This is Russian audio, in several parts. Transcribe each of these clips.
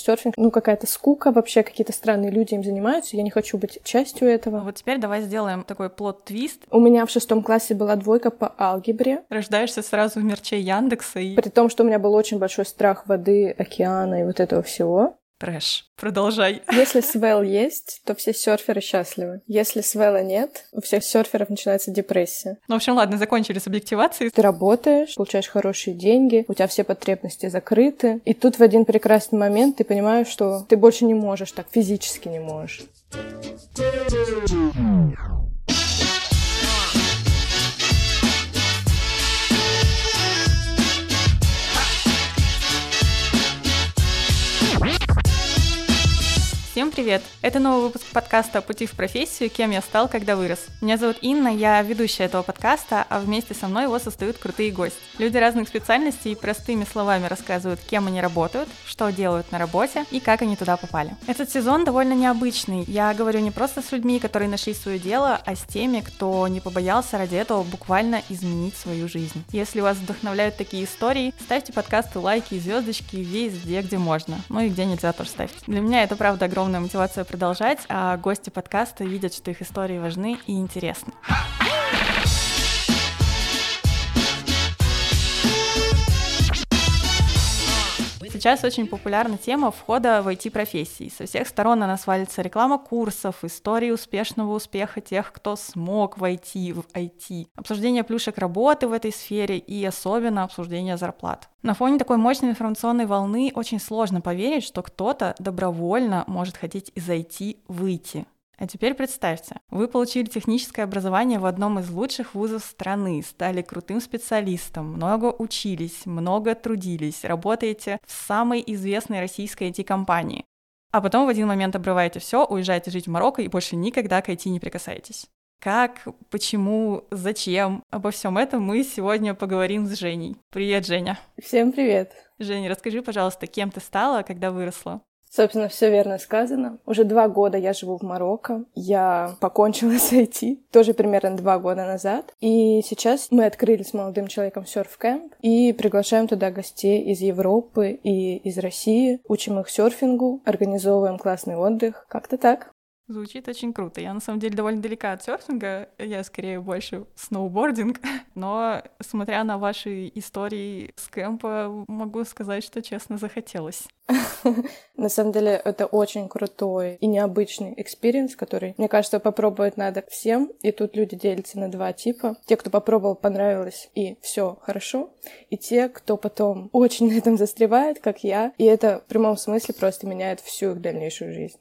серфинг, ну, какая-то скука вообще, какие-то странные люди им занимаются, я не хочу быть частью этого. Вот теперь давай сделаем такой плот-твист. У меня в 6 классе была двойка по алгебре. Рождаешься сразу в мерче Яндекса. И... При том, что у меня был очень большой страх воды, океана и вот этого всего. Трэш. Продолжай. Если свел есть, то все серферы счастливы. Если свела нет, у всех серферов начинается депрессия. Ну, в общем, ладно, закончили с объективацией. Ты работаешь, получаешь хорошие деньги, у тебя все потребности закрыты. И тут в один прекрасный момент ты понимаешь, что ты больше не можешь так, физически не можешь. Всем привет! Это новый выпуск подкаста «Пути в профессию. Кем я стал, когда вырос». Меня зовут Инна, я ведущая этого подкаста, а вместе со мной его создают крутые гости. Люди разных специальностей простыми словами рассказывают, кем они работают, что делают на работе и как они туда попали. Этот сезон довольно необычный. Я говорю не просто с людьми, которые нашли свое дело, а с теми, кто не побоялся ради этого буквально изменить свою жизнь. Если вас вдохновляют такие истории, ставьте подкасту лайки и звездочки везде, где можно. Ну и где нельзя, тоже ставьте. Для меня это, правда, огромное мотивация продолжать, а гости подкаста видят, что их истории важны и интересны. Сейчас очень популярна тема входа в IT-профессии. Со всех сторон на нас валится реклама курсов, истории успешного успеха тех, кто смог войти в IT, обсуждение плюшек работы в этой сфере и особенно обсуждение зарплат. На фоне такой мощной информационной волны очень сложно поверить, что кто-то добровольно может хотеть из IT выйти. А теперь представьте, вы получили техническое образование в одном из лучших вузов страны, стали крутым специалистом, много учились, много трудились, работаете в самой известной российской IT-компании. А потом в один момент обрываете все, уезжаете жить в Марокко и больше никогда к IT не прикасаетесь. Как, почему, зачем? Обо всем этом мы сегодня поговорим с Женей. Привет, Женя! Всем привет! Женя, расскажи, пожалуйста, кем ты стала, когда выросла? Собственно, все верно сказано. Уже 2 года я живу в Марокко. Я покончила с IT тоже примерно 2 года назад. И сейчас мы открыли с молодым человеком серф-кэмп и приглашаем туда гостей из Европы и из России. Учим их серфингу, организовываем классный отдых. Как-то так. Звучит очень круто. Я, на самом деле, довольно далека от серфинга. Я, скорее, больше сноубординг. Но, смотря на ваши истории с кэмпа, могу сказать, что, честно, захотелось. На самом деле, это очень крутой и необычный экспириенс, который, мне кажется, попробовать надо всем. И тут люди делятся на 2 типа. Те, кто попробовал, понравилось, и все хорошо. И те, кто потом очень на этом застревает, как я. И это, в прямом смысле, просто меняет всю их дальнейшую жизнь.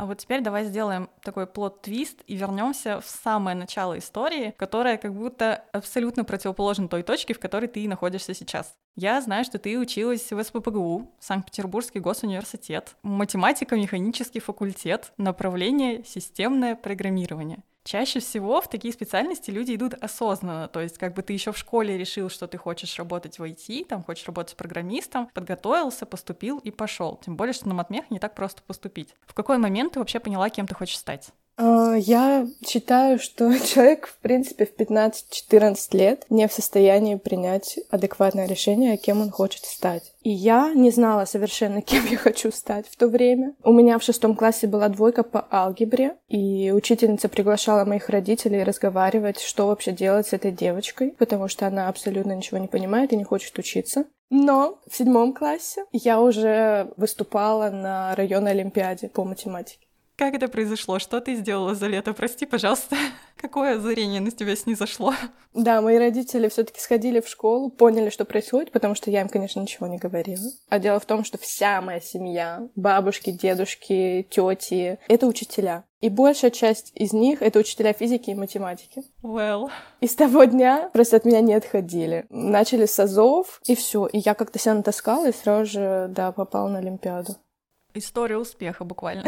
А вот теперь давай сделаем такой плот-твист и вернемся в самое начало истории, которая как будто абсолютно противоположна той точке, в которой ты находишься сейчас. Я знаю, что ты училась в СПбГУ, Санкт-Петербургский госуниверситет, математико-механический факультет, направление «Системное программирование». Чаще всего в такие специальности люди идут осознанно, то есть как бы ты еще в школе решил, что ты хочешь работать в IT, там хочешь работать программистом, подготовился, поступил и пошел. Тем более, что на матмех не так просто поступить. В какой момент ты вообще поняла, кем ты хочешь стать? Я считаю, что человек, в принципе, в 15-14 лет не в состоянии принять адекватное решение, кем он хочет стать. И я не знала совершенно, кем я хочу стать в то время. У меня в 6 классе была двойка по алгебре, и учительница приглашала моих родителей разговаривать, что вообще делать с этой девочкой, потому что она абсолютно ничего не понимает и не хочет учиться. Но в 7 классе я уже выступала на районной олимпиаде по математике. Как это произошло? Что ты сделала за лето? Прости, пожалуйста. Какое озарение на тебя снизошло? Да, мои родители все-таки сходили в школу, поняли, что происходит, потому что я им, конечно, ничего не говорила. А дело в том, что вся моя семья, бабушки, дедушки, тети, это учителя. И большая часть из них — это учителя физики и математики. Well. И с того дня просто от меня не отходили. Начали с азов, и все. И я как-то себя натаскала и сразу же, да, попала на Олимпиаду. История успеха буквально.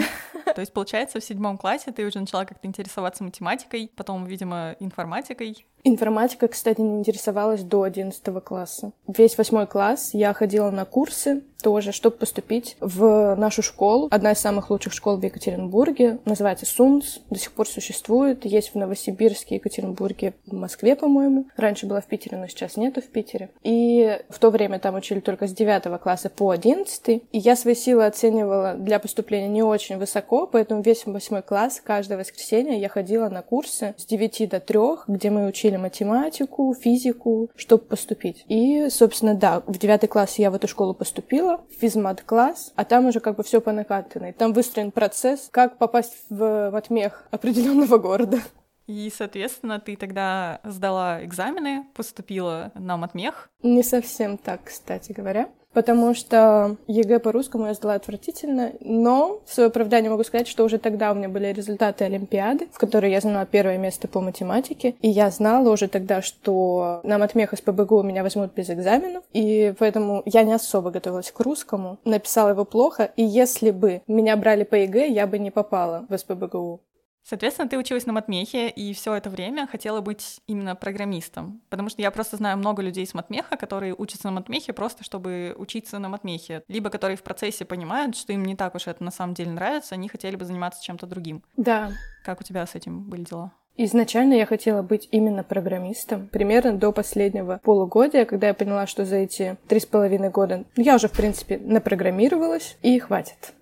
То есть, получается, в 7 классе ты уже начала как-то интересоваться математикой, потом, видимо, информатикой. Информатика, кстати, не интересовалась до 11 класса. Весь 8 класс я ходила на курсы тоже, чтобы поступить в нашу школу. Одна из самых лучших школ в Екатеринбурге. Называется СУНЦ. До сих пор существует. Есть в Новосибирске, Екатеринбурге, в Москве, по-моему. Раньше была в Питере, но сейчас нету в Питере. И в то время там учили только с 9 класса по 11. И я свои силы оценивала для поступления не очень высоко, поэтому весь 8 класс каждое воскресенье я ходила на курсы с 9 до 3, где мы учили математику, физику, чтобы поступить. И, собственно, да, в 9 класс я в эту школу поступила, физмат-класс, а там уже как бы все по накатанной. Там выстроен процесс, как попасть в матмех определенного города. И, соответственно, ты тогда сдала экзамены, поступила на матмех? Не совсем так, кстати говоря. Потому что ЕГЭ по русскому я сдала отвратительно, но в свое оправдание могу сказать, что уже тогда у меня были результаты Олимпиады, в которой я заняла первое место по математике, и я знала уже тогда, что на матмех СПбГУ меня возьмут без экзаменов, и поэтому я не особо готовилась к русскому, написала его плохо, и если бы меня брали по ЕГЭ, я бы не попала в СПбГУ. Соответственно, ты училась на матмехе, и все это время хотела быть именно программистом, потому что я просто знаю много людей с матмеха, которые учатся на матмехе просто, чтобы учиться на матмехе, либо которые в процессе понимают, что им не так уж это на самом деле нравится, они хотели бы заниматься чем-то другим. Да. Как у тебя с этим были дела? Изначально я хотела быть именно программистом. Примерно до последнего полугодия, когда я поняла, что за эти 3,5 года я уже, в принципе, напрограммировалась, и хватит.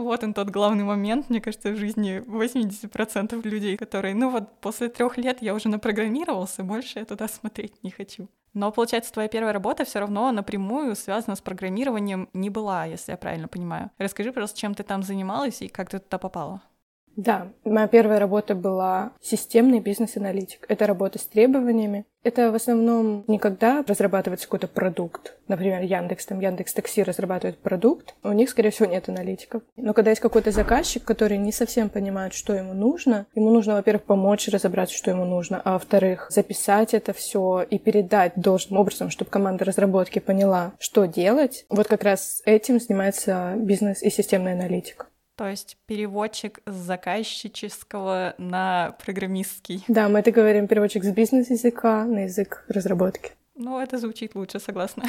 Вот он тот главный момент, мне кажется, в жизни 80% людей, которые, после 3 лет я уже напрограммировался, больше я туда смотреть не хочу. Но, получается, твоя первая работа все равно напрямую связана с программированием не была, если я правильно понимаю. Расскажи, просто, чем ты там занималась и как ты туда попала? Да, моя первая работа была системный бизнес-аналитик. Это работа с требованиями. Это в основном не когда разрабатывается какой-то продукт. Например, Яндекс.Такси разрабатывает продукт. У них, скорее всего, нет аналитиков. Но когда есть какой-то заказчик, который не совсем понимает, что ему нужно, во-первых, помочь разобраться, что ему нужно, а во-вторых, записать это все и передать должным образом, чтобы команда разработки поняла, что делать. Вот как раз этим занимается бизнес и системный аналитик. То есть переводчик с заказчического на программистский. Да, мы это говорим, переводчик с бизнес-языка на язык разработки. Это звучит лучше, согласна.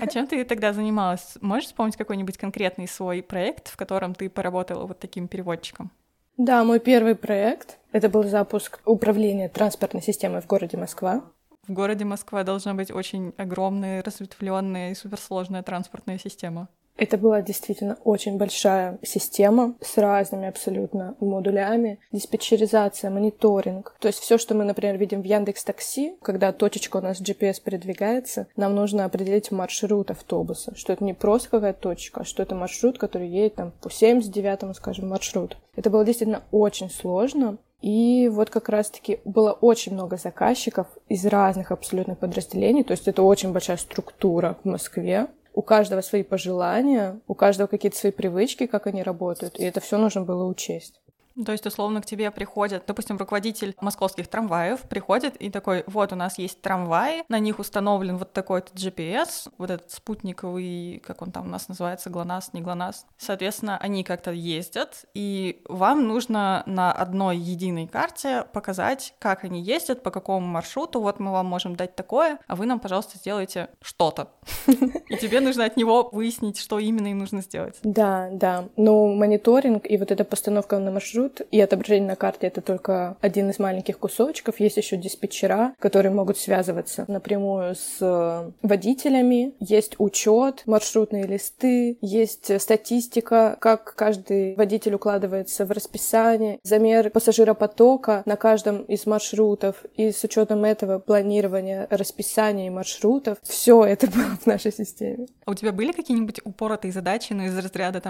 А чем ты тогда занималась? Можешь вспомнить какой-нибудь конкретный свой проект, в котором ты поработала вот таким переводчиком? Да, мой первый проект — это был запуск управления транспортной системой в городе Москва. В городе Москва должна быть очень огромная, разветвленная и суперсложная транспортная система. Это была действительно очень большая система с разными абсолютно модулями, диспетчеризация, мониторинг. То есть все, что мы, например, видим в Яндекс.Такси, когда точечка у нас GPS передвигается, нам нужно определить маршрут автобуса, что это не просто какая-то точка, а что это маршрут, который едет там по 79-му, скажем, маршруту. Это было действительно очень сложно. И вот как раз-таки было очень много заказчиков из разных абсолютно подразделений. То есть это очень большая структура в Москве. У каждого свои пожелания, у каждого какие-то свои привычки, как они работают, и это все нужно было учесть. То есть, условно, к тебе приходят, допустим, руководитель московских трамваев приходит и такой: вот у нас есть трамваи, на них установлен вот такой-то GPS, вот этот спутниковый, как он там у нас называется, ГЛОНАСС, не ГЛОНАСС. Соответственно, они как-то ездят, и вам нужно на одной единой карте показать, как они ездят, по какому маршруту, вот мы вам можем дать такое, а вы нам, пожалуйста, сделайте что-то. И тебе нужно от него выяснить, что именно им нужно сделать. Да. Но мониторинг и вот эта постановка на маршрут и отображение на карте — это только один из маленьких кусочков. Есть еще диспетчера, которые могут связываться напрямую с водителями. Есть учет, маршрутные листы, есть статистика, как каждый водитель укладывается в расписание, замер пассажиропотока на каждом из маршрутов. И с учетом этого планирование расписания и маршрутов. Все это было в нашей системе. А у тебя были какие-нибудь упоротые задачи, из разряда,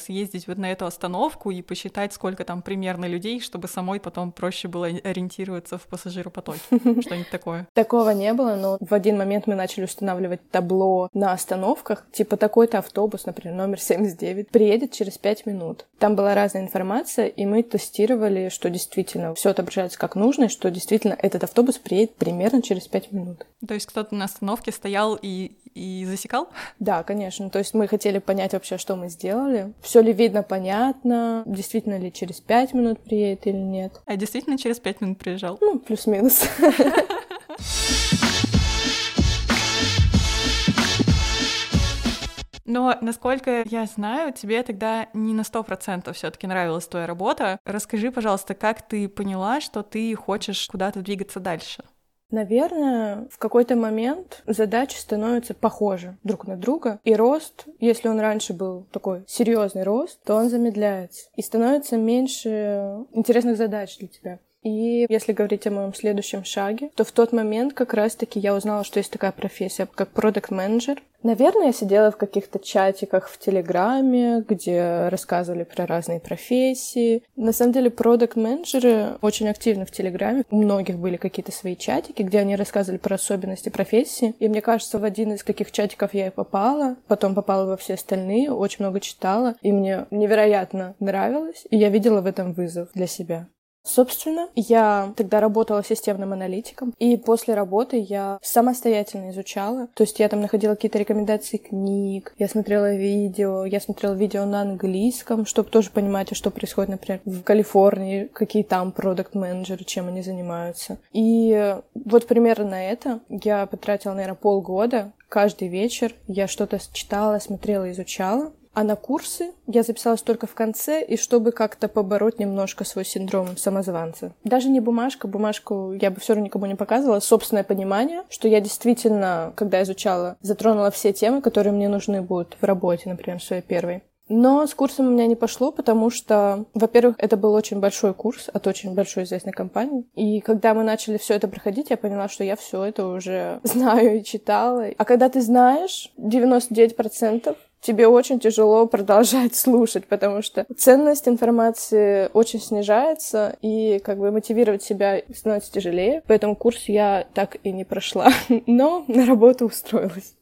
съездить вот на эту остановку и посчитать, сколько там примерно людей, чтобы самой потом проще было ориентироваться в пассажиропотоке? Что-нибудь такое? Такого не было, но в один момент мы начали устанавливать табло на остановках, типа такой-то автобус, например, номер 79, приедет через 5 минут. Там была разная информация, и мы тестировали, что действительно все отображается как нужно, и что действительно этот автобус приедет примерно через 5 минут. То есть кто-то на остановке стоял и и засекал? Да, конечно. То есть мы хотели понять вообще, что мы сделали. Все ли видно, понятно, действительно ли через 5 минут приедет или нет. А действительно через 5 минут приезжал? Ну, плюс-минус. Но, насколько я знаю, тебе тогда не на 100% всё-таки нравилась твоя работа. Расскажи, пожалуйста, как ты поняла, что ты хочешь куда-то двигаться дальше? Наверное, в какой-то момент задачи становятся похожи друг на друга, и рост, если он раньше был такой серьезный рост, то он замедляется, и становится меньше интересных задач для тебя. И если говорить о моем следующем шаге, то в тот момент как раз-таки я узнала, что есть такая профессия, как продакт-менеджер. Наверное, я сидела в каких-то чатиках в Телеграме, где рассказывали про разные профессии. На самом деле, продакт-менеджеры очень активны в Телеграме. У многих были какие-то свои чатики, где они рассказывали про особенности профессии. И мне кажется, в один из таких чатиков я и попала. Потом попала во все остальные, очень много читала. И мне невероятно нравилось. И я видела в этом вызов для себя. Собственно, я тогда работала системным аналитиком, и после работы я самостоятельно изучала. То есть я там находила какие-то рекомендации книг, я смотрела видео на английском, чтобы тоже понимать, что происходит, например, в Калифорнии, какие там продакт-менеджеры, чем они занимаются. И вот примерно на это я потратила, наверное, полгода. Каждый вечер я что-то читала, смотрела, изучала. А на курсы я записалась только в конце, и чтобы как-то побороть немножко свой синдром самозванца. Даже не бумажка, бумажку я бы все равно никому не показывала. Собственное понимание, что я действительно, когда изучала, затронула все темы, которые мне нужны будут в работе, например, в своей первой. Но с курсом у меня не пошло, потому что, во-первых, это был очень большой курс от очень большой известной компании. И когда мы начали все это проходить, я поняла, что я все это уже знаю и читала. А когда ты знаешь 99%, тебе очень тяжело продолжать слушать, потому что ценность информации очень снижается, и как бы мотивировать себя становится тяжелее. Поэтому курс я так и не прошла, но на работу устроилась.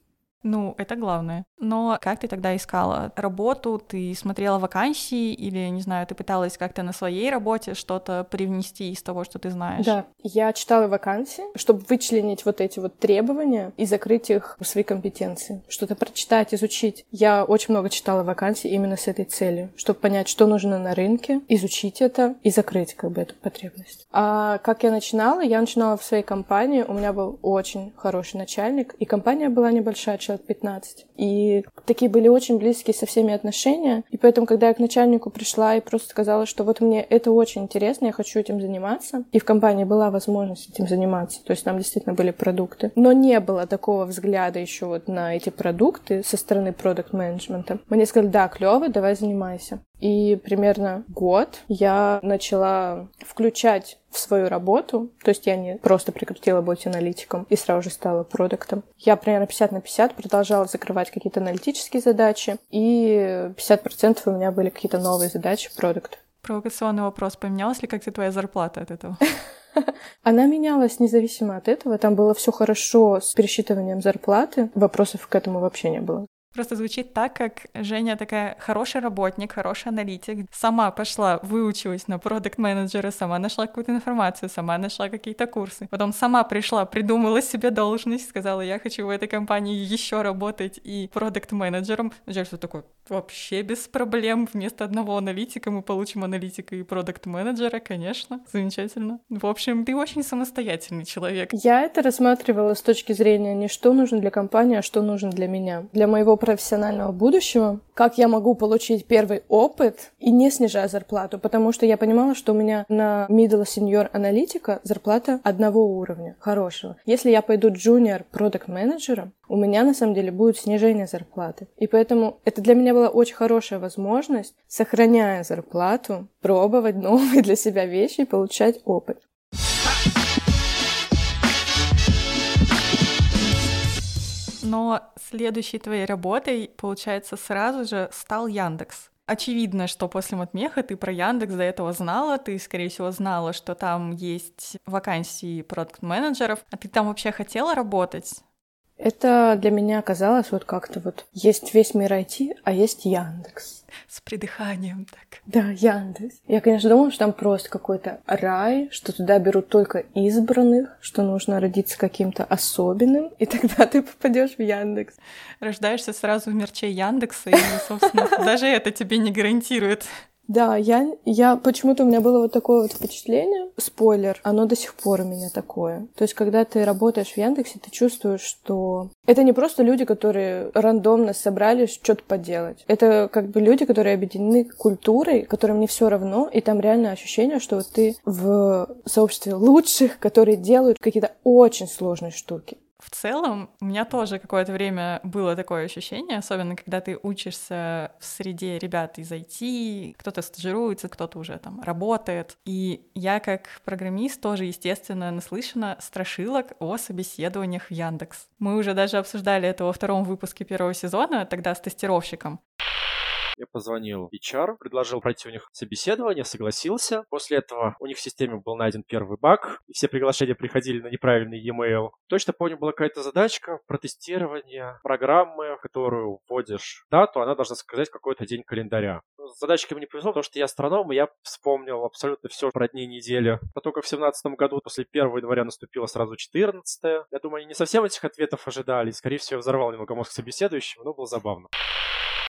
Ну, это главное. Но как ты тогда искала работу? Ты смотрела вакансии или, не знаю, ты пыталась как-то на своей работе что-то привнести из того, что ты знаешь? Да, я читала вакансии, чтобы вычленить вот эти вот требования и закрыть их в свои компетенции. Что-то прочитать, изучить. Я очень много читала вакансий именно с этой целью, чтобы понять, что нужно на рынке, изучить это и закрыть как бы эту потребность. А как я начинала? Я начинала в своей компании. У меня был очень хороший начальник, и компания была небольшая, 15. И такие были очень близкие со всеми отношения. И поэтому, когда я к начальнику пришла и просто сказала, что вот мне это очень интересно, я хочу этим заниматься. И в компании была возможность этим заниматься. То есть там действительно были продукты. Но не было такого взгляда еще вот на эти продукты со стороны продакт-менеджмента. Мне сказали, да, клево, давай занимайся. И примерно год я начала включать в свою работу, то есть я не просто прекратила быть аналитиком и сразу же стала продактом. Я примерно 50/50 продолжала закрывать какие-то аналитические задачи, и 50% у меня были какие-то новые задачи продакта. Провокационный вопрос. Поменялась ли как-то твоя зарплата от этого? Она менялась независимо от этого. Там было все хорошо с пересчитыванием зарплаты. Вопросов к этому вообще не было. Просто звучит так, как Женя такая хороший работник, хороший аналитик. Сама пошла, выучилась на продакт-менеджера, сама нашла какую-то информацию, сама нашла какие-то курсы. Потом сама пришла, придумала себе должность, сказала, я хочу в этой компании еще работать и продакт-менеджером. Начальство такое, вообще без проблем. Вместо одного аналитика мы получим аналитика и продакт-менеджера, конечно. Замечательно. В общем, ты очень самостоятельный человек. Я это рассматривала с точки зрения не что нужно для компании, а что нужно для меня. Для моего профессионального будущего, как я могу получить первый опыт и не снижая зарплату, потому что я понимала, что у меня на middle senior аналитика зарплата одного уровня, хорошего. Если я пойду junior product менеджером, у меня на самом деле будет снижение зарплаты. И поэтому это для меня была очень хорошая возможность, сохраняя зарплату, пробовать новые для себя вещи и получать опыт. Но следующей твоей работой, получается, сразу же стал Яндекс. Очевидно, что после матмеха ты про Яндекс до этого знала, ты, скорее всего, знала, что там есть вакансии продакт-менеджеров. А ты там вообще хотела работать? Это для меня оказалось вот как-то вот есть весь мир IT, а есть Яндекс. С придыханием так. Да, Яндекс. Я, конечно, думала, что там просто какой-то рай, что туда берут только избранных, что нужно родиться каким-то особенным, и тогда ты попадешь в Яндекс. Рождаешься сразу в мерче Яндекса, и, собственно, даже это тебе не гарантирует. Да, я почему-то у меня было вот такое вот впечатление, спойлер, оно до сих пор у меня такое. То есть, когда ты работаешь в Яндексе, ты чувствуешь, что это не просто люди, которые рандомно собрались что-то поделать. Это как бы люди, которые объединены культурой, которым не все равно, и там реально ощущение, что вот ты в сообществе лучших, которые делают какие-то очень сложные штуки. В целом, у меня тоже какое-то время было такое ощущение, особенно когда ты учишься в среде ребят из IT, кто-то стажируется, кто-то уже там работает. И я как программист тоже, естественно, наслышана страшилок о собеседованиях в Яндекс. Мы уже даже обсуждали это во втором выпуске первого сезона, тогда с тестировщиком. Я позвонил HR, предложил пройти у них собеседование, согласился. После этого у них в системе был найден первый баг, и все приглашения приходили на неправильный e-mail. Точно помню, была какая-то задачка про тестирование программы, в которую вводишь дату, она должна сказать какой-то день календаря. Задачки мне повезло, потому что я астроном, и я вспомнил абсолютно все про дни недели. Но только в 2017 году, после 1 января, наступило сразу 14-е. Я думаю, они не совсем этих ответов ожидали. Скорее всего, я взорвал немного мозг собеседующего, но было забавно.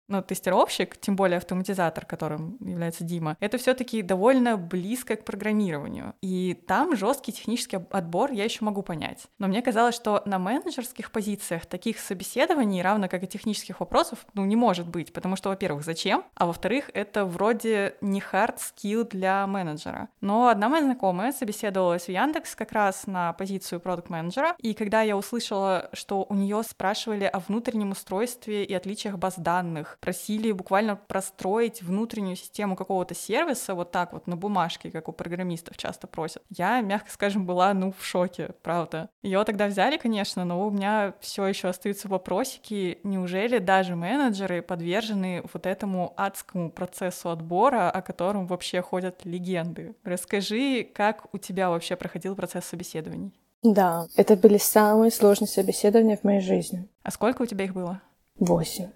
Но тестировщик, тем более автоматизатор, которым является Дима, это все-таки довольно близко к программированию. И там жесткий технический отбор я еще могу понять. Но мне казалось, что на менеджерских позициях таких собеседований, равно как и технических вопросов, не может быть. Потому что, во-первых, зачем? А во-вторых, это вроде не hard skill для менеджера. Но одна моя знакомая собеседовалась в Яндекс как раз на позицию продакт-менеджера. И когда я услышала, что у нее спрашивали о внутреннем устройстве и отличиях баз данных, просили буквально простроить внутреннюю систему какого-то сервиса вот так вот на бумажке, как у программистов часто просят. Я, мягко скажем, была, в шоке, правда. Ее тогда взяли, конечно, но у меня все еще остаются вопросики. Неужели даже менеджеры подвержены вот этому адскому процессу отбора, о котором вообще ходят легенды? Расскажи, как у тебя вообще проходил процесс собеседований? Да, это были самые сложные собеседования в моей жизни. А сколько у тебя их было? 8.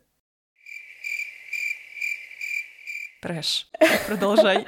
Трэш. Продолжай.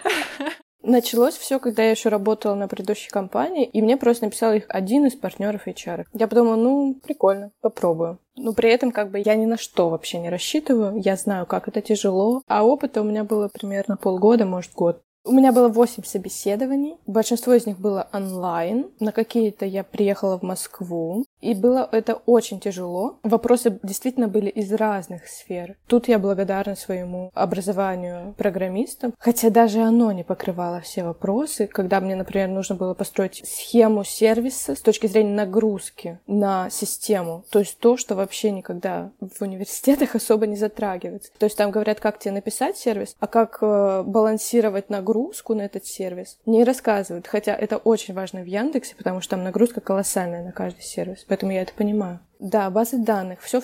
Началось все, когда я еще работала на предыдущей компании, и мне просто написал их один из партнеров HR. Я подумала, прикольно, попробую. Но при этом я ни на что вообще не рассчитываю, я знаю, как это тяжело, а опыта у меня было примерно полгода, может, год. У меня было 8 собеседований, большинство из них было онлайн, на какие-то я приехала в Москву, и было это очень тяжело. Вопросы действительно были из разных сфер. Тут я благодарна своему образованию программистам, хотя даже оно не покрывало все вопросы, когда мне, например, нужно было построить схему сервиса с точки зрения нагрузки на систему, то есть то, что вообще никогда в университетах особо не затрагивается. То есть там говорят, как тебе написать сервис, а как балансировать нагрузку на этот сервис не рассказывают, хотя это очень важно в Яндексе, потому что там нагрузка колоссальная на каждый сервис, поэтому я это понимаю. Да, базы данных, все.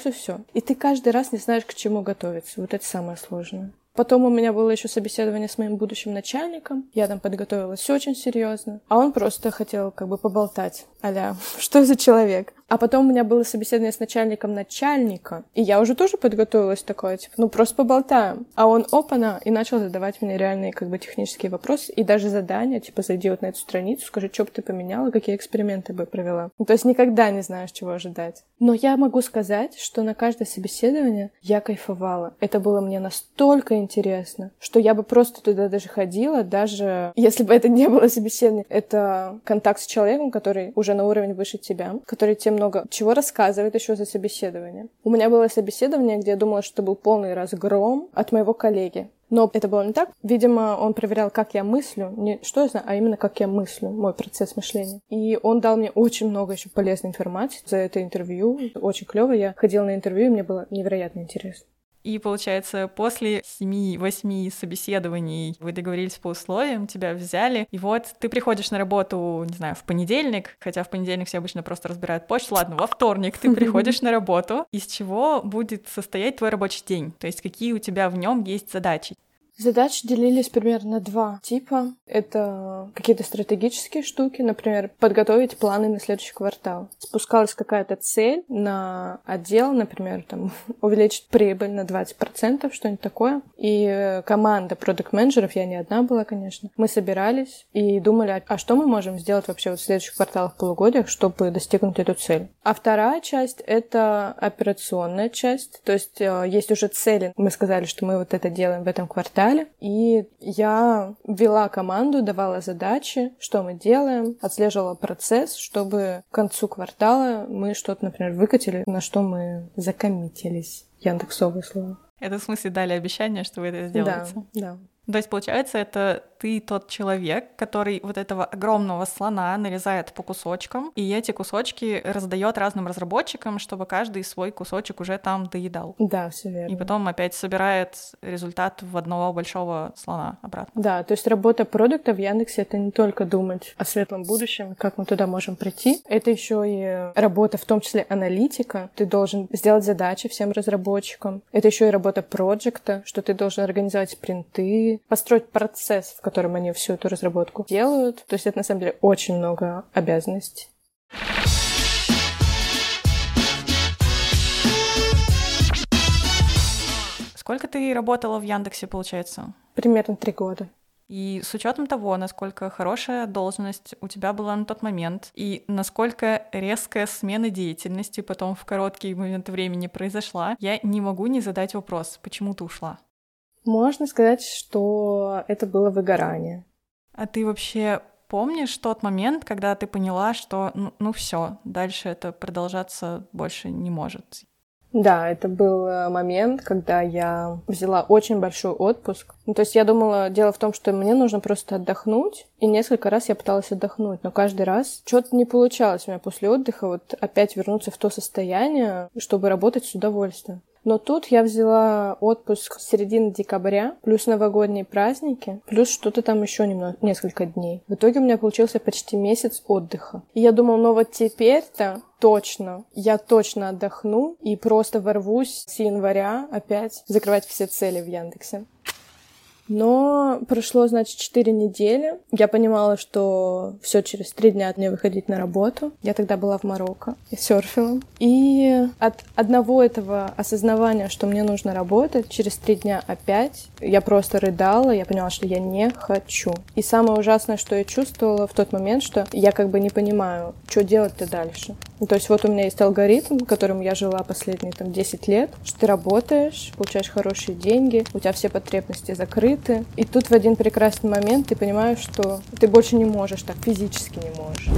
И ты каждый раз не знаешь, к чему готовиться. Вот это самое сложное. Потом у меня было еще собеседование с моим будущим начальником. Я там подготовилась очень серьезно. А он просто хотел поболтать. А-ля, что за человек? А потом у меня было собеседование с начальником начальника. И я уже тоже подготовилась такое, просто поболтаем. А он, опа-на, и начал задавать мне реальные технические вопросы. И даже задания, зайди вот на эту страницу, скажи, что бы ты поменяла, какие эксперименты бы провела. То есть никогда не знаешь, чего ожидать. Но я могу сказать, что на каждое собеседование я кайфовала. Это было мне настолько интересно, что я бы просто туда даже ходила, даже если бы это не было собеседование. Это контакт с человеком, который уже на уровень выше тебя, который тебе много чего рассказывает еще за собеседование. У меня было собеседование, где я думала, что был полный разгром от моего коллеги. Но это было не так. Видимо, он проверял, как я мыслю. Не что я знаю, а именно, как я мыслю, мой процесс мышления. И он дал мне очень много еще полезной информации за это интервью. Очень клево. Я ходила на интервью, и мне было невероятно интересно. И, получается, после 7-8 собеседований вы договорились по условиям, тебя взяли, и вот ты приходишь на работу, не знаю, в понедельник, хотя в понедельник все обычно просто разбирают почту, ладно, во вторник ты приходишь на работу, из чего будет состоять твой рабочий день, то есть какие у тебя в нем есть задачи? Задачи делились примерно на два типа. Это какие-то стратегические штуки, например, подготовить планы на следующий квартал. Спускалась какая-то цель на отдел, например, там, увеличить прибыль на 20%, что-нибудь такое. И команда продакт-менеджеров, я не одна была, конечно, мы собирались и думали, а что мы можем сделать вообще вот в следующих кварталах, полугодиях, чтобы достигнуть эту цель. А вторая часть — это операционная часть, то есть есть уже цели. Мы сказали, что мы вот это делаем в этом квартале, и я вела команду, давала задачи, что мы делаем, отслеживала процесс, чтобы к концу квартала мы что-то, например, выкатили, на что мы закоммитились. Яндексовые слова. Это в смысле дали обещание, что вы это сделаете? Да. То есть, получается, это ты тот человек, который вот этого огромного слона нарезает по кусочкам, и эти кусочки раздает разным разработчикам, чтобы каждый свой кусочек уже там доедал. Да, все верно. И потом опять собирает результат в одного большого слона обратно. Да, то есть работа продукта в Яндексе — это не только думать о светлом будущем, как мы туда можем прийти, это еще и работа, в том числе аналитика. Ты должен сделать задачи всем разработчикам. Это еще и работа проекта, что ты должен организовать спринты, построить процесс, в котором они всю эту разработку делают. То есть это, на самом деле, очень много обязанностей. Сколько ты работала в Яндексе, получается? Примерно 3 года. И с учетом того, насколько хорошая должность у тебя была на тот момент, и насколько резкая смена деятельности потом в короткий момент времени произошла, я не могу не задать вопрос, почему ты ушла? Можно сказать, что это было выгорание. А ты вообще помнишь тот момент, когда ты поняла, что ну все, дальше это продолжаться больше не может? Да, это был момент, когда я взяла очень большой отпуск. Ну, то есть я думала, дело в том, что мне нужно просто отдохнуть, и несколько раз я пыталась отдохнуть, но каждый раз что-то не получалось у меня после отдыха вот опять вернуться в то состояние, чтобы работать с удовольствием. Но тут я взяла отпуск с середины декабря, плюс новогодние праздники, плюс что-то там еще несколько дней. В итоге у меня получился почти месяц отдыха. И я думала, ну вот теперь-то точно, я точно отдохну и просто ворвусь с января опять закрывать все цели в Яндексе. Но прошло, значит, 4 недели. Я понимала, что все через 3 дня мне выходить на работу. Я тогда была в Марокко и серфила. И от одного этого осознавания, что мне нужно работать, через 3 дня опять я просто рыдала. Я поняла, что я не хочу. И самое ужасное, что я чувствовала в тот момент, что я как бы не понимаю, что делать-то дальше. То есть вот у меня есть алгоритм, которым я жила последние там 10 лет, что ты работаешь, получаешь хорошие деньги, у тебя все потребности закрыты. И тут в один прекрасный момент ты понимаешь, что ты больше не можешь так, физически не можешь.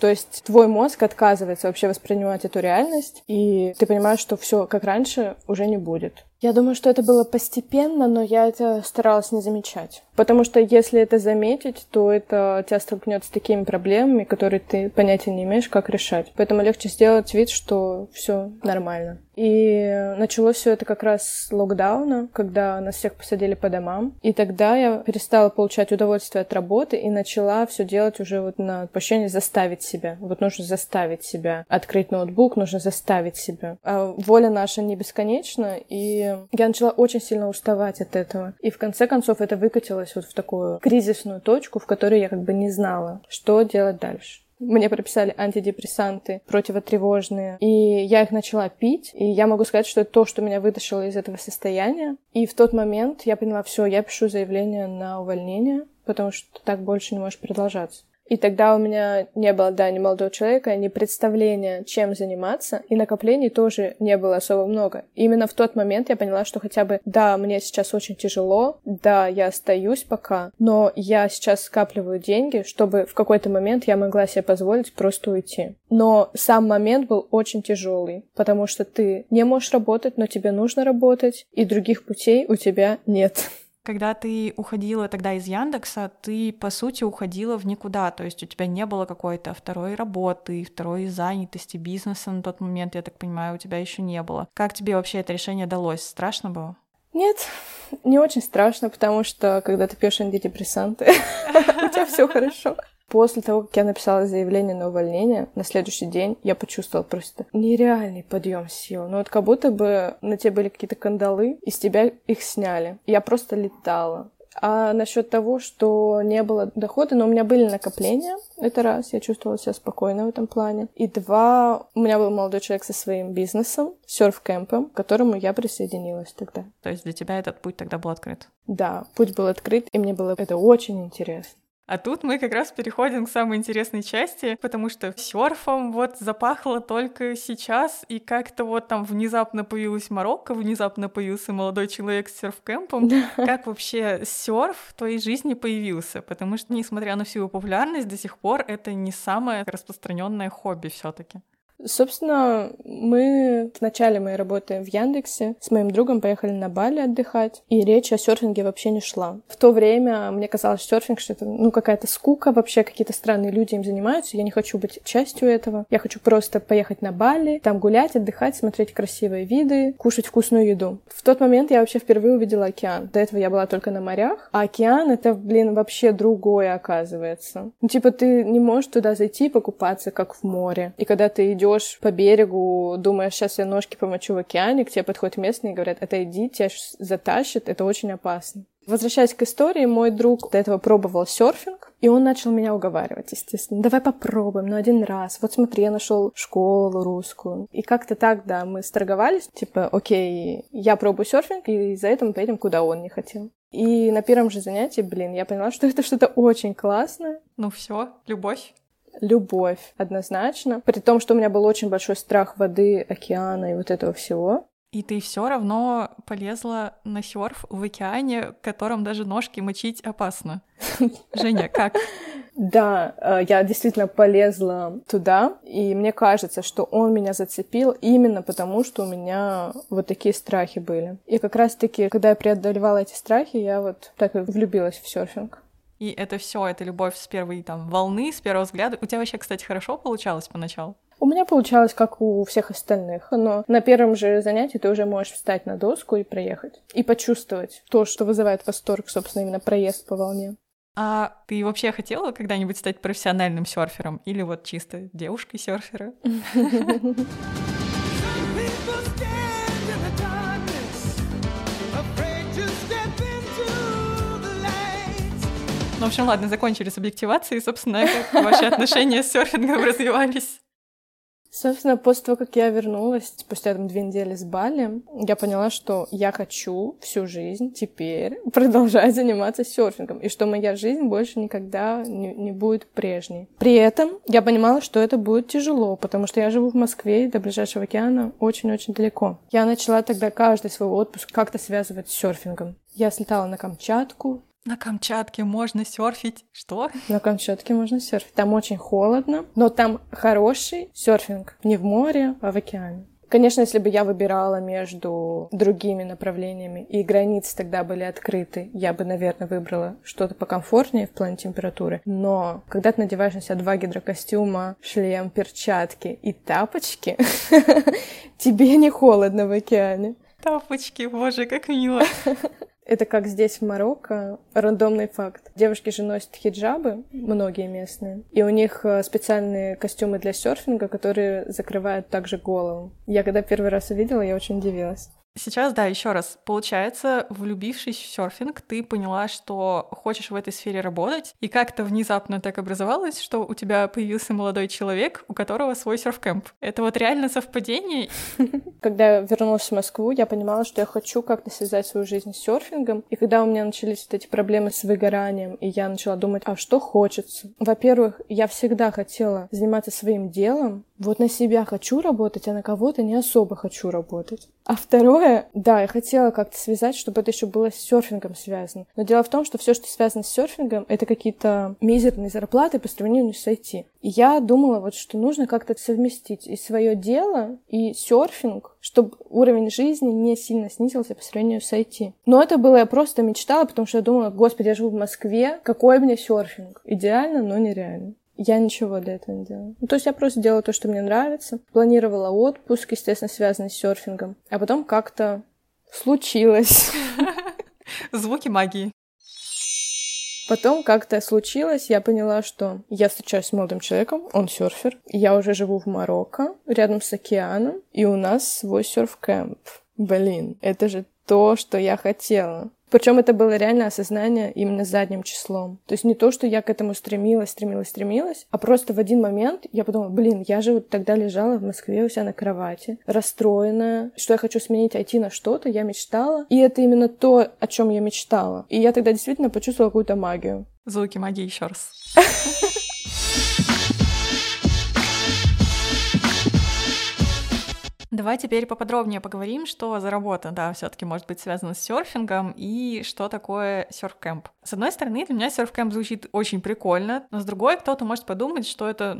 То есть твой мозг отказывается вообще воспринимать эту реальность, и ты понимаешь, что все как раньше уже не будет. Я думаю, что это было постепенно, но я это старалась не замечать. Потому что если это заметить, то это тебя столкнет с такими проблемами, которые ты понятия не имеешь, как решать. Поэтому легче сделать вид, что все нормально. И началось все это как раз с локдауна, когда нас всех посадили по домам. И тогда я перестала получать удовольствие от работы и начала все делать уже вот на ощущение заставить себя. Вот нужно заставить себя открыть ноутбук, нужно заставить себя. А воля наша не бесконечна, и я начала очень сильно уставать от этого. И в конце концов это выкатилось вот в такую кризисную точку, в которой я как бы не знала, что делать дальше. Мне прописали антидепрессанты, противотревожные, и я их начала пить. И я могу сказать, что это то, что меня вытащило из этого состояния. И в тот момент я поняла, все, я пишу заявление на увольнение, потому что так больше не может продолжаться. И тогда у меня не было, да, ни молодого человека, ни представления, чем заниматься, и накоплений тоже не было особо много. И именно в тот момент я поняла, что хотя бы, да, мне сейчас очень тяжело, да, я остаюсь пока, но я сейчас скапливаю деньги, чтобы в какой-то момент я могла себе позволить просто уйти. Но сам момент был очень тяжелый, потому что ты не можешь работать, но тебе нужно работать, и других путей у тебя нет. Когда ты уходила тогда из Яндекса, ты, по сути, уходила в никуда, то есть у тебя не было какой-то второй работы, второй занятости, бизнеса на тот момент, я так понимаю, у тебя еще не было. Как тебе вообще это решение далось? Страшно было? Нет, не очень страшно, потому что, когда ты пьешь антидепрессанты, у тебя все хорошо. После того, как я написала заявление на увольнение, на следующий день я почувствовала просто нереальный подъем сил. Ну, вот как будто бы на тебе были какие-то кандалы, и с тебя их сняли. Я просто летала. А насчет того, что не было дохода, но у меня были накопления, это раз, я чувствовала себя спокойно в этом плане. И два, у меня был молодой человек со своим бизнесом, серф-кэмпом, к которому я присоединилась тогда. То есть для тебя этот путь тогда был открыт? Да, путь был открыт, и мне было это очень интересно. А тут мы как раз переходим к самой интересной части, потому что серфом вот запахло только сейчас, и как-то вот там внезапно появилась Марокко, внезапно появился молодой человек с серф-кэмпом. Как вообще серф в твоей жизни появился? Потому что, несмотря на всю его популярность, до сих пор это не самое распространенное хобби все-таки. Собственно, мы в начале моей работы в Яндексе с моим другом поехали на Бали отдыхать, и речь о серфинге вообще не шла. В то время мне казалось, серфинг, что это, какая-то скука, вообще какие-то странные люди им занимаются, я не хочу быть частью этого. Я хочу просто поехать на Бали, там гулять, отдыхать, смотреть красивые виды, кушать вкусную еду. В тот момент я вообще впервые увидела океан. До этого я была только на морях, а океан — это, вообще другое оказывается. Ты не можешь туда зайти и покупаться, как в море. И когда ты идешь по берегу, думаешь, сейчас я ножки помочу в океане, к тебе подходят местные и говорят, отойди, тебя затащит, это очень опасно. Возвращаясь к истории, мой друг до этого пробовал серфинг, и он начал меня уговаривать, естественно. Давай попробуем, один раз. Вот смотри, я нашел школу русскую. И как-то так, да, мы сторговались, окей, я пробую серфинг, и за это мы поедем, куда он не хотел. И на первом же занятии, я поняла, что это что-то очень классное. Все, любовь. Любовь, однозначно. При том, что у меня был очень большой страх воды, океана и вот этого всего. И ты все равно полезла на серф в океане, в котором даже ножки мочить опасно. Женя, как? Да, я действительно полезла туда, и мне кажется, что он меня зацепил именно потому, что у меня вот такие страхи были. И как раз-таки, когда я преодолевала эти страхи, я так и влюбилась в серфинг. И это все, это любовь с первой волны, с первого взгляда. У тебя вообще, кстати, хорошо получалось поначалу? У меня получалось, как у всех остальных. Но на первом же занятии ты уже можешь встать на доску и проехать. И почувствовать то, что вызывает восторг, собственно, именно проезд по волне. А ты вообще хотела когда-нибудь стать профессиональным серфером? Или чисто девушкой-серфера? В общем, ладно, закончили с объективацией. Собственно, как ваши отношения с серфингом развивались? Собственно, после того, как я вернулась, спустя 2 недели с Бали, я поняла, что я хочу всю жизнь теперь продолжать заниматься серфингом, и что моя жизнь больше никогда не будет прежней. При этом я понимала, что это будет тяжело, потому что я живу в Москве, и до ближайшего океана очень-очень далеко. Я начала тогда каждый свой отпуск как-то связывать с серфингом. Я слетала на Камчатку. На Камчатке можно серфить. Что? На Камчатке можно серфить. Там очень холодно, но там хороший серфинг. Не в море, а в океане. Конечно, если бы я выбирала между другими направлениями, и границы тогда были открыты, я бы, наверное, выбрала что-то покомфортнее в плане температуры. Но когда ты надеваешь на себя 2 гидрокостюма, шлем, перчатки и тапочки, тебе не холодно в океане. Тапочки, боже, как мило. Это как здесь, в Марокко, рандомный факт. Девушки же носят хиджабы, многие местные, и у них специальные костюмы для серфинга, которые закрывают также голову. Я когда первый раз увидела, я очень удивилась. Сейчас, да, еще раз. Получается, влюбившись в серфинг, ты поняла, что хочешь в этой сфере работать, и как-то внезапно так образовалось, что у тебя появился молодой человек, у которого свой серф-кэмп. Это реально совпадение? Когда я вернулась в Москву, я понимала, что я хочу как-то связать свою жизнь с серфингом, и когда у меня начались эти проблемы с выгоранием, и я начала думать, а что хочется? Во-первых, я всегда хотела заниматься своим делом, на себя хочу работать, а на кого-то не особо хочу работать. А второе, да, я хотела как-то связать, чтобы это еще было с серфингом связано. Но дело в том, что все, что связано с серфингом, это какие-то мизерные зарплаты по сравнению с IT. И я думала, что нужно как-то совместить и свое дело, и серфинг, чтобы уровень жизни не сильно снизился по сравнению с IT. Но это было, я просто мечтала, потому что я думала, господи, я живу в Москве, какой мне серфинг? Идеально, но нереально. Я ничего для этого не делала. То есть я просто делала то, что мне нравится. Планировала отпуск, естественно, связанный с серфингом. А потом как-то случилось. Звуки магии. Потом как-то случилось, я поняла, что я встречаюсь с молодым человеком, он серфер. Я уже живу в Марокко, рядом с океаном, и у нас свой серф-кэмп. Блин, это же то, что я хотела. Причем это было реально осознание именно задним числом. То есть не то, что я к этому стремилась, а просто в один момент я подумала, блин, я же вот тогда лежала в Москве у себя на кровати, расстроенная, что я хочу сменить IT на что-то, я мечтала. И это именно то, о чем я мечтала. И я тогда действительно почувствовала какую-то магию. Звуки магии еще раз. Давай теперь поподробнее поговорим, что за работа, да, всё-таки может быть связана с серфингом и что такое серф-кэмп. С одной стороны, для меня серф-кэмп звучит очень прикольно, но с другой, кто-то может подумать, что это,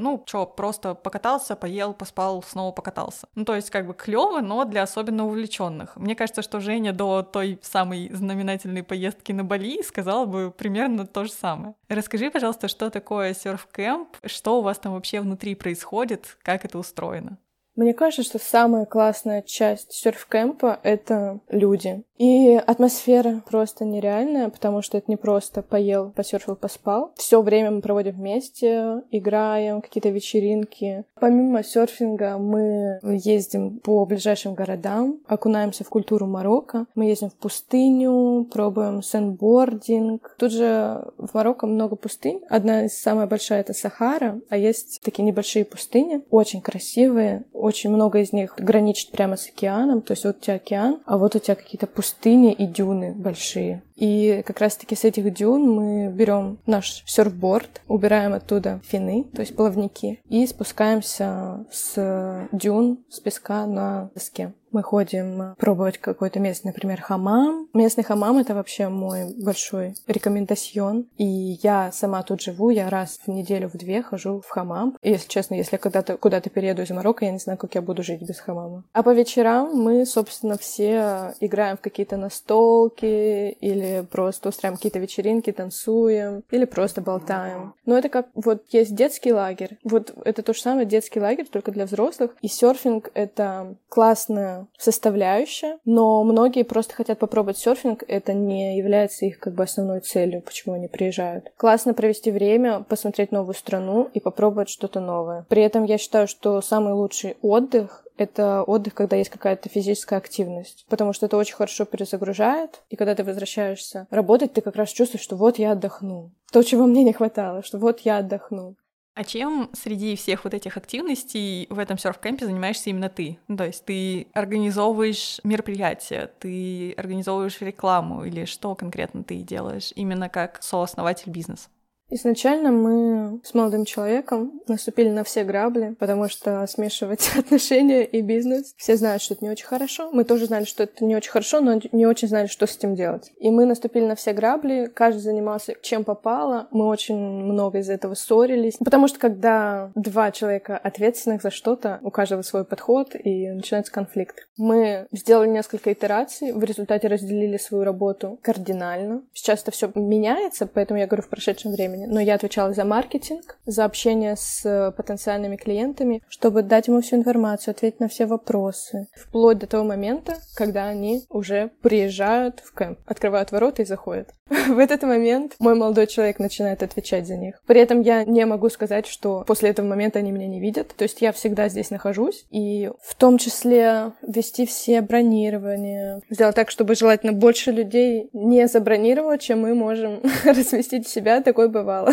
просто покатался, поел, поспал, снова покатался. То есть как бы клёво, но для особенно увлечённых. Мне кажется, что Женя до той самой знаменательной поездки на Бали сказала бы примерно то же самое. Расскажи, пожалуйста, что такое серф-кэмп, что у вас там вообще внутри происходит, как это устроено? Мне кажется, что самая классная часть серф-кэмпа — это люди. И атмосфера просто нереальная, потому что это не просто поел, посерфил, поспал. Все время мы проводим вместе, играем, какие-то вечеринки. Помимо серфинга мы ездим по ближайшим городам, окунаемся в культуру Марокко. Мы ездим в пустыню, пробуем сэндбординг. Тут же в Марокко много пустынь. Одна из самых больших — это Сахара, а есть такие небольшие пустыни, очень красивые. Очень много из них граничит прямо с океаном. То есть вот у тебя океан, а вот у тебя какие-то пустыни и дюны большие. И как раз-таки с этих дюн мы берем наш серфборд, убираем оттуда фины, то есть плавники, и спускаемся с дюн, с песка на доске. Мы ходим пробовать какое-то место, например, хамам. Местный хамам — это вообще мой большой рекомендацион. И я сама тут живу, я раз в неделю, в две хожу в хамам. И, если честно, если я когда-то куда-то перееду из Марокко, я не знаю, как я буду жить без хамама. А по вечерам мы, собственно, все играем в какие-то настолки или просто устраиваем какие-то вечеринки, танцуем или просто болтаем. Но это как... Вот есть детский лагерь. Вот это то же самое, детский лагерь, только для взрослых. И серфинг — это классная составляющая, но многие просто хотят попробовать серфинг, это не является их как бы основной целью, почему они приезжают. Классно провести время, посмотреть новую страну и попробовать что-то новое. При этом я считаю, что самый лучший отдых — это отдых, когда есть какая-то физическая активность, потому что это очень хорошо перезагружает, и когда ты возвращаешься работать, ты как раз чувствуешь, что вот я отдохнул. То, чего мне не хватало, что вот я отдохнул. А чем среди всех вот этих активностей в этом серф-кэмпе занимаешься именно ты? То есть ты организовываешь мероприятия, ты организовываешь рекламу, или что конкретно ты делаешь именно как сооснователь бизнеса? Изначально мы с молодым человеком наступили на все грабли, потому что смешивать отношения и бизнес. Все знают, что это не очень хорошо. Мы тоже знали, что это не очень хорошо, но не очень знали, что с этим делать. И мы наступили на все грабли, каждый занимался чем попало. Мы очень много из-за этого ссорились. Потому что когда два человека ответственных за что-то, у каждого свой подход, и начинается конфликт. Мы сделали несколько итераций, в результате разделили свою работу кардинально. Сейчас это все меняется, поэтому я говорю в прошедшем времени. Но я отвечала за маркетинг, за общение с потенциальными клиентами, чтобы дать ему всю информацию, ответить на все вопросы. Вплоть до того момента, когда они уже приезжают в кэмп, открывают ворота и заходят. В этот момент мой молодой человек начинает отвечать за них. При этом я не могу сказать, что после этого момента они меня не видят. То есть я всегда здесь нахожусь. И в том числе вести все бронирования. Сделать так, чтобы желательно больше людей не забронировало, чем мы можем разместить себя. Такой бывало.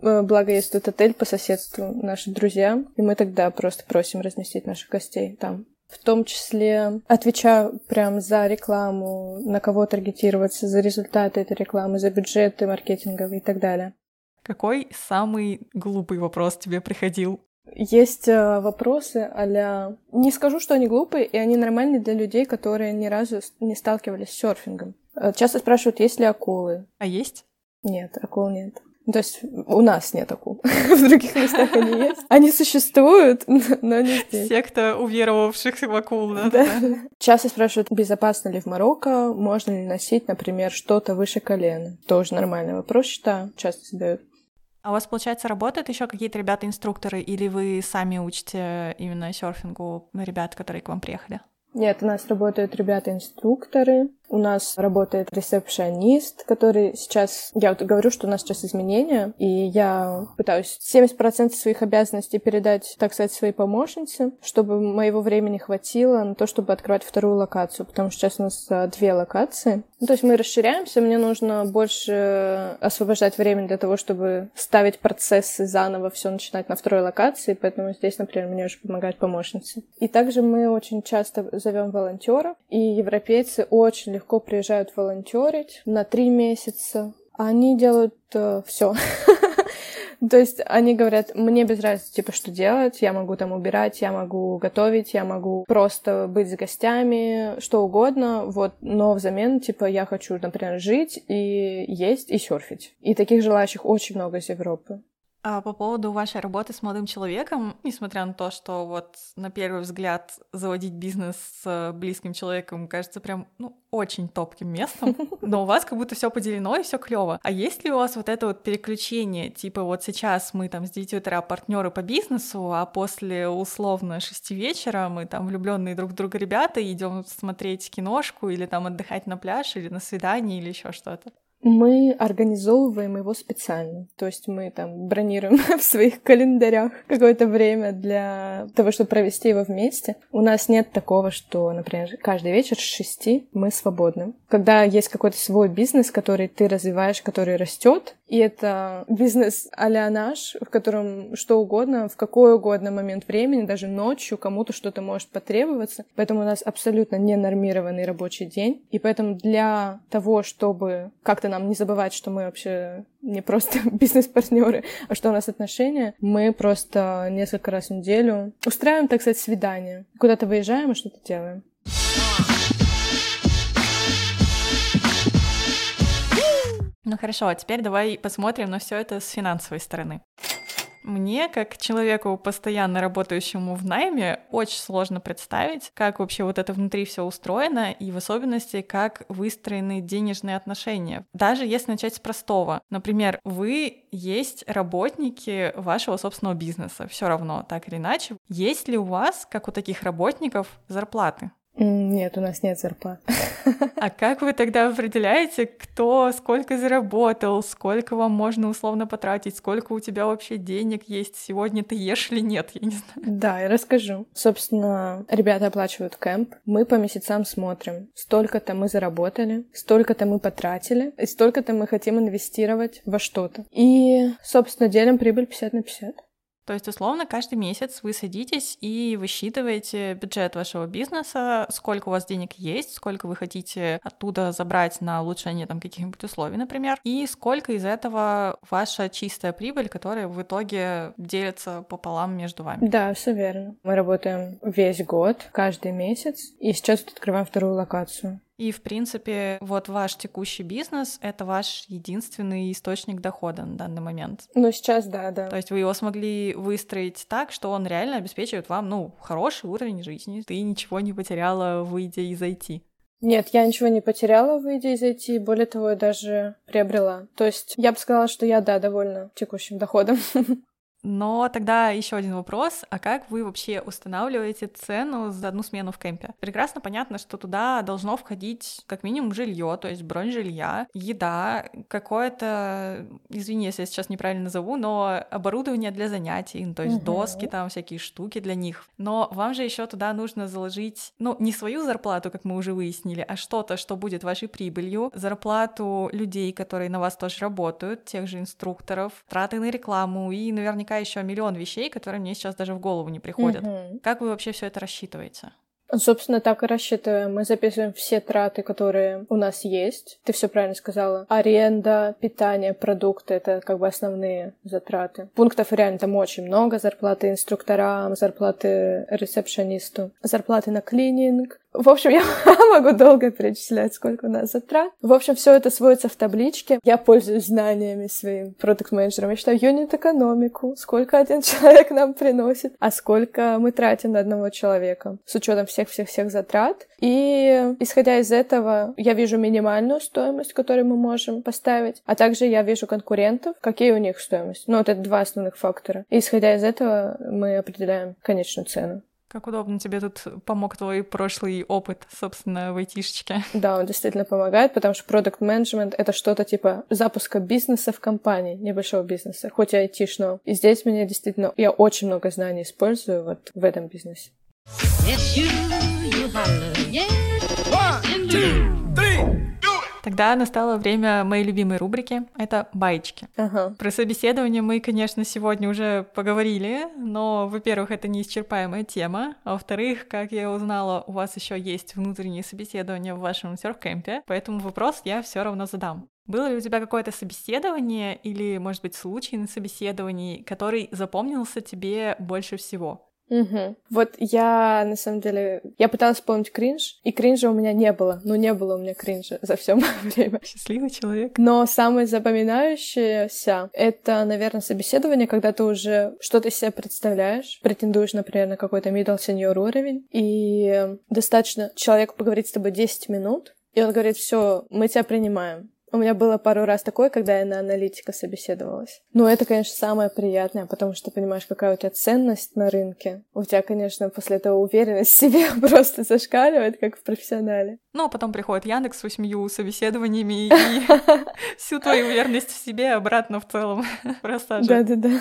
Благо, есть тут отель по соседству, наши друзья, и мы тогда просто просим разместить наших гостей там. В том числе отвечаю прям за рекламу, на кого таргетироваться, за результаты этой рекламы, за бюджеты маркетинговые и так далее. Какой самый глупый вопрос тебе приходил? Есть вопросы а-ля... Не скажу, что они глупые, и они нормальные для людей, которые ни разу не сталкивались с серфингом. Часто спрашивают, есть ли акулы. А есть? Нет, акул нет. То есть у нас нет акул. В других местах они есть. Они существуют, но не здесь. Секта уверовавших в акул, да? Часто спрашивают, безопасно ли в Марокко, можно ли носить, например, что-то выше колена. Тоже нормальный вопрос, считаю, часто задают. А у вас, получается, работают еще какие-то ребята-инструкторы, или вы сами учите именно серфингу ребят, которые к вам приехали? Нет, у нас работают ребята-инструкторы. У нас работает ресепшенист, который сейчас... Я вот говорю, что у нас сейчас изменения, и я пытаюсь 70% своих обязанностей передать, так сказать, своей помощнице, чтобы моего времени хватило на то, чтобы открывать вторую локацию, потому что сейчас у нас 2 локации. Ну, то есть мы расширяемся, мне нужно больше освобождать время для того, чтобы ставить процессы заново, все начинать на второй локации, поэтому здесь, например, мне уже помогает помощница. И также мы очень часто зовем волонтеров, и европейцы очень легко приезжают волонтерить на 3 месяца. Они делают все. То есть они говорят, мне без разницы, типа, что делать, я могу там убирать, я могу готовить, я могу просто быть с гостями, что угодно, вот, но взамен, типа, я хочу, например, жить и есть, и серфить. И таких желающих очень много из Европы. А по поводу вашей работы с молодым человеком, несмотря на то, что вот на первый взгляд заводить бизнес с близким человеком кажется прям, очень топким местом, но у вас как будто все поделено и все клево. А есть ли у вас вот это вот переключение, типа вот сейчас мы там с 9 утра партнеры по бизнесу, а после условно 6 вечера мы там влюбленные друг в друга ребята идем смотреть киношку или там отдыхать на пляж или на свидание или еще что-то? Мы организовываем его специально, то есть мы там бронируем в своих календарях какое-то время для того, чтобы провести его вместе. У нас нет такого, что, например, каждый вечер с 6 мы свободны. Когда есть какой-то свой бизнес, который ты развиваешь, который растет, и это бизнес а-ля наш, в котором что угодно, в какой угодно момент времени, даже ночью кому-то что-то может потребоваться, поэтому у нас абсолютно ненормированный рабочий день, и поэтому для того, чтобы как-то нам не забывать, что мы вообще не просто бизнес-партнеры, а что у нас отношения. Мы просто несколько раз в неделю устраиваем, так сказать, свидание. Куда-то выезжаем и что-то делаем. Ну хорошо, а теперь давай посмотрим на все это с финансовой стороны. Мне, как человеку, постоянно работающему в найме, очень сложно представить, как вообще вот это внутри все устроено, и в особенности, как выстроены денежные отношения. Даже если начать с простого. Например, вы есть работники вашего собственного бизнеса, все равно, так или иначе. Есть ли у вас, как у таких работников, зарплаты? Нет, у нас нет зарплат. А как вы тогда определяете, кто сколько заработал, сколько вам можно условно потратить, сколько у тебя вообще денег есть, сегодня ты ешь или нет, я не знаю. Да, я расскажу. Собственно, ребята оплачивают кэмп, мы по месяцам смотрим, столько-то мы заработали, столько-то мы потратили, и столько-то мы хотим инвестировать во что-то. И, собственно, делим прибыль 50/50. То есть, условно, каждый месяц вы садитесь и высчитываете бюджет вашего бизнеса, сколько у вас денег есть, сколько вы хотите оттуда забрать на улучшение там каких-нибудь условий, например, и сколько из этого ваша чистая прибыль, которая в итоге делится пополам между вами. Да, все верно. Мы работаем весь год, каждый месяц, и сейчас вот открываем вторую локацию. И, в принципе, вот ваш текущий бизнес — это ваш единственный источник дохода на данный момент. Ну, сейчас да. То есть вы его смогли выстроить так, что он реально обеспечивает вам, хороший уровень жизни. Ты ничего не потеряла, выйдя из IT. Нет, я ничего не потеряла, выйдя из IT, более того, я даже приобрела. То есть я бы сказала, что я, довольна текущим доходом. Но тогда еще один вопрос. А как вы вообще устанавливаете цену за одну смену в кемпе? Прекрасно понятно, что туда должно входить как минимум жилье, то есть бронь жилья, еда, какое-то, извини, если я сейчас неправильно назову, но оборудование для занятий, то есть доски, там всякие штуки для них. Но вам же еще туда нужно заложить, не свою зарплату, как мы уже выяснили, а что-то, что будет вашей прибылью, зарплату людей, которые на вас тоже работают, тех же инструкторов, траты на рекламу и наверняка еще миллион вещей, которые мне сейчас даже в голову не приходят. Как вы вообще все это рассчитываете? Собственно, так и рассчитываем. Мы записываем все траты, которые у нас есть. Ты все правильно сказала. Аренда, питание, продукты — это как бы основные затраты. Пунктов реально там очень много. Зарплаты инструкторам, зарплаты ресепшенисту, зарплаты на клининг. В общем, я могу долго перечислять, сколько у нас затрат. В общем, все это сводится в табличке. Я пользуюсь знаниями своим продакт-менеджером. Я считаю юнит-экономику, сколько один человек нам приносит, а сколько мы тратим на одного человека, с учетом всех-всех-всех затрат. И, исходя из этого, я вижу минимальную стоимость, которую мы можем поставить, а также я вижу конкурентов, какие у них стоимость. Вот это 2 основных фактора. И, исходя из этого, мы определяем конечную цену. Как удобно тебе тут помог твой прошлый опыт, собственно, в айтишечке. Да, он действительно помогает, потому что продакт-менеджмент — это что-то типа запуска бизнеса в компании, небольшого бизнеса, хоть и айтишного. И здесь меня действительно... Я очень много знаний использую вот в этом бизнесе. Тогда настало время моей любимой рубрики — это баечки. Ага. Про собеседование мы, конечно, сегодня уже поговорили, но, во-первых, это неисчерпаемая тема, а во-вторых, как я узнала, у вас еще есть внутренние собеседования в вашем серф-кэмпе, поэтому вопрос я все равно задам. Было ли у тебя какое-то собеседование или, может быть, случай на собеседовании, который запомнился тебе больше всего? Угу. Вот я, на самом деле, я пыталась вспомнить кринж, и кринжа у меня не было. Ну, не было у меня кринжа за все мое время. Счастливый человек. Но самое запоминающееся — это, наверное, собеседование, когда ты уже что-то из себя представляешь, претендуешь, например, на какой-то middle-senior уровень, и достаточно человеку поговорить с тобой 10 минут, и он говорит: все, мы тебя принимаем. У меня было пару раз такое, когда я на аналитика собеседовалась. Но это, конечно, самое приятное, потому что понимаешь, какая у тебя ценность на рынке. У тебя, конечно, после этого уверенность в себе просто зашкаливает, как в профессионале. Ну, а потом приходит Яндекс с 8 собеседованиями и всю твою уверенность в себе обратно в целом просаживает. Да-да-да.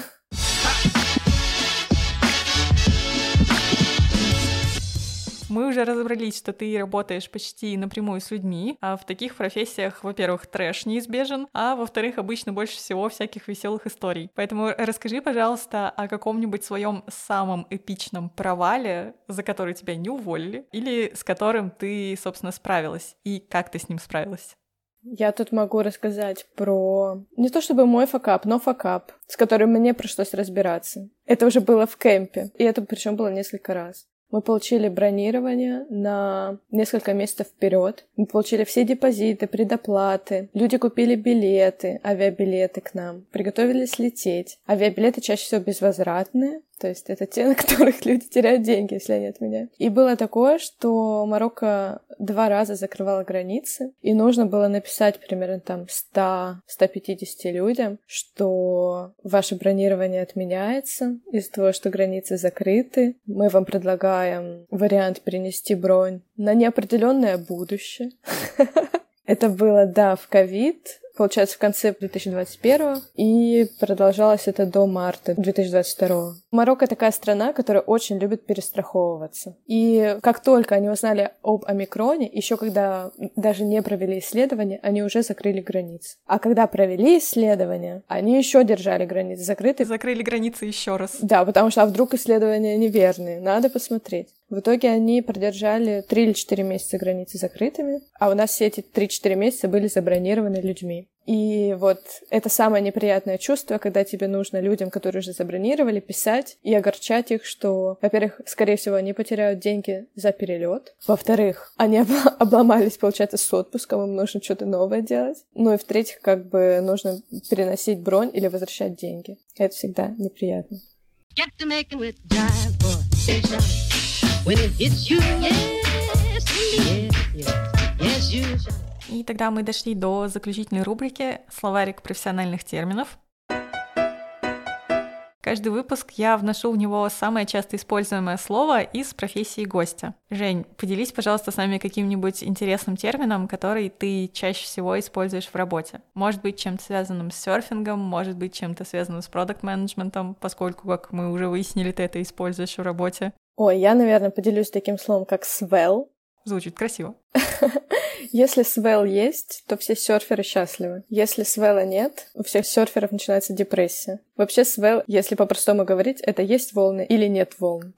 Мы уже разобрались, что ты работаешь почти напрямую с людьми, а в таких профессиях, во-первых, трэш неизбежен, а во-вторых, обычно больше всего всяких веселых историй. Поэтому расскажи, пожалуйста, о каком-нибудь своем самом эпичном провале, за который тебя не уволили, или с которым ты, собственно, справилась, и как ты с ним справилась. Я тут могу рассказать про... Не то чтобы мой факап, но факап, с которым мне пришлось разбираться. Это уже было в кемпе, и это причем было несколько раз. Мы получили бронирование на несколько месяцев вперед. Мы получили все депозиты, предоплаты. Люди купили билеты, авиабилеты к нам. Приготовились лететь. Авиабилеты чаще всего безвозвратные. То есть это те, на которых люди теряют деньги, если они от меня. И было такое, что Марокко 2 раза закрывало границы, и нужно было написать примерно там 100-150 людям, что ваше бронирование отменяется из-за того, что границы закрыты. Мы вам предлагаем вариант перенести бронь на неопределенное будущее. Это было, да, в ковид, получается, в конце 2021, и продолжалось это до марта 2022. Марокко такая страна, которая очень любит перестраховываться. И как только они узнали об омикроне, еще когда даже не провели исследования, они уже закрыли границы. А когда провели исследования, они еще держали границы закрыты. Закрыли границы еще раз. Да, потому что а вдруг исследования неверные, надо посмотреть. В итоге они продержали 3 или 4 месяца границы закрытыми, а у нас все эти 3-4 месяца были забронированы людьми. И вот это самое неприятное чувство, когда тебе нужно людям, которые уже забронировали, писать и огорчать их, что, во-первых, скорее всего, они потеряют деньги за перелет, во-вторых, они обломались, получается, с отпуском, им нужно что-то новое делать, ну и в-третьих, как бы нужно переносить бронь или возвращать деньги. Это всегда неприятно. И тогда мы дошли до заключительной рубрики «Словарик профессиональных терминов». Каждый выпуск я вношу в него самое часто используемое слово из профессии гостя. Жень, поделись, пожалуйста, с нами каким-нибудь интересным термином, который ты чаще всего используешь в работе. Может быть, чем-то связанным с серфингом, может быть, чем-то связанным с продакт-менеджментом, поскольку, как мы уже выяснили, ты это используешь в работе. Ой, я, наверное, поделюсь таким словом, как «свел». Звучит красиво. Если свел есть, то все серферы счастливы. Если свела нет, у всех серферов начинается депрессия. Вообще свел, если по-простому говорить, это есть волны или нет волн.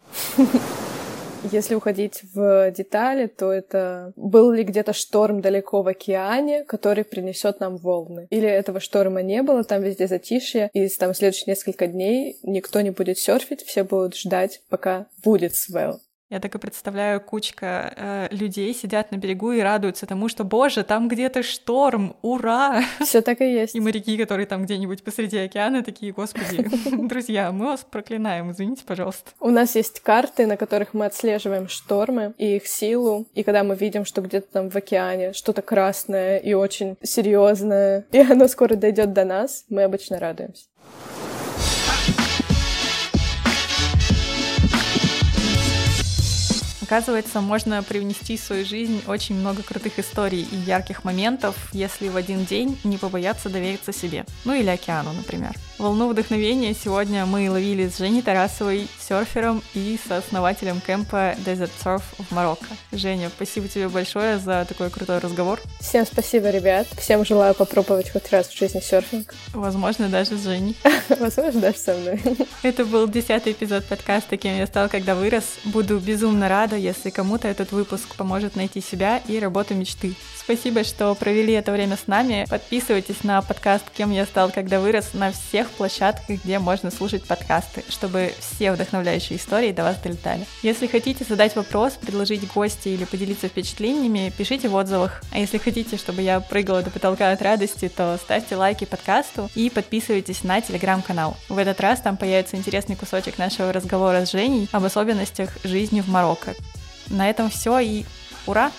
Если уходить в детали, то это был ли где-то шторм далеко в океане, который принесет нам волны. Или этого шторма не было, там везде затишье, и там следующие несколько дней никто не будет серфить, все будут ждать, пока будет свел. Я так и представляю, кучка людей сидят на берегу и радуются тому, что, боже, там где-то шторм, ура! Все так и есть. И моряки, которые там где-нибудь посреди океана, такие: господи, друзья, мы вас проклинаем, извините, пожалуйста. У нас есть карты, на которых мы отслеживаем штормы и их силу, и когда мы видим, что где-то там в океане что-то красное и очень серьезное, и оно скоро дойдет до нас, мы обычно радуемся. Оказывается, можно привнести в свою жизнь очень много крутых историй и ярких моментов, если в один день не побояться довериться себе. Ну или океану, например. Волну вдохновения сегодня мы ловили с Женей Тарасовой, серфером и сооснователем кемпа Desert Surf в Марокко. Женя, спасибо тебе большое за такой крутой разговор. Всем спасибо, ребят. Всем желаю попробовать хоть раз в жизни серфинг. Возможно, даже с Женей. Возможно, даже со мной. Это был 10-й эпизод подкаста «Кем я стал, когда вырос». Буду безумно рада, если кому-то этот выпуск поможет найти себя и работу мечты. Спасибо, что провели это время с нами. Подписывайтесь на подкаст «Кем я стал, когда вырос» на всех площадках, где можно слушать подкасты, чтобы все вдохновляющие истории до вас долетали. Если хотите задать вопрос, предложить гости или поделиться впечатлениями, пишите в отзывах. А если хотите, чтобы я прыгала до потолка от радости, то ставьте лайки подкасту и подписывайтесь на телеграм-канал. В этот раз там появится интересный кусочек нашего разговора с Женей об особенностях жизни в Марокко. На этом все и ура!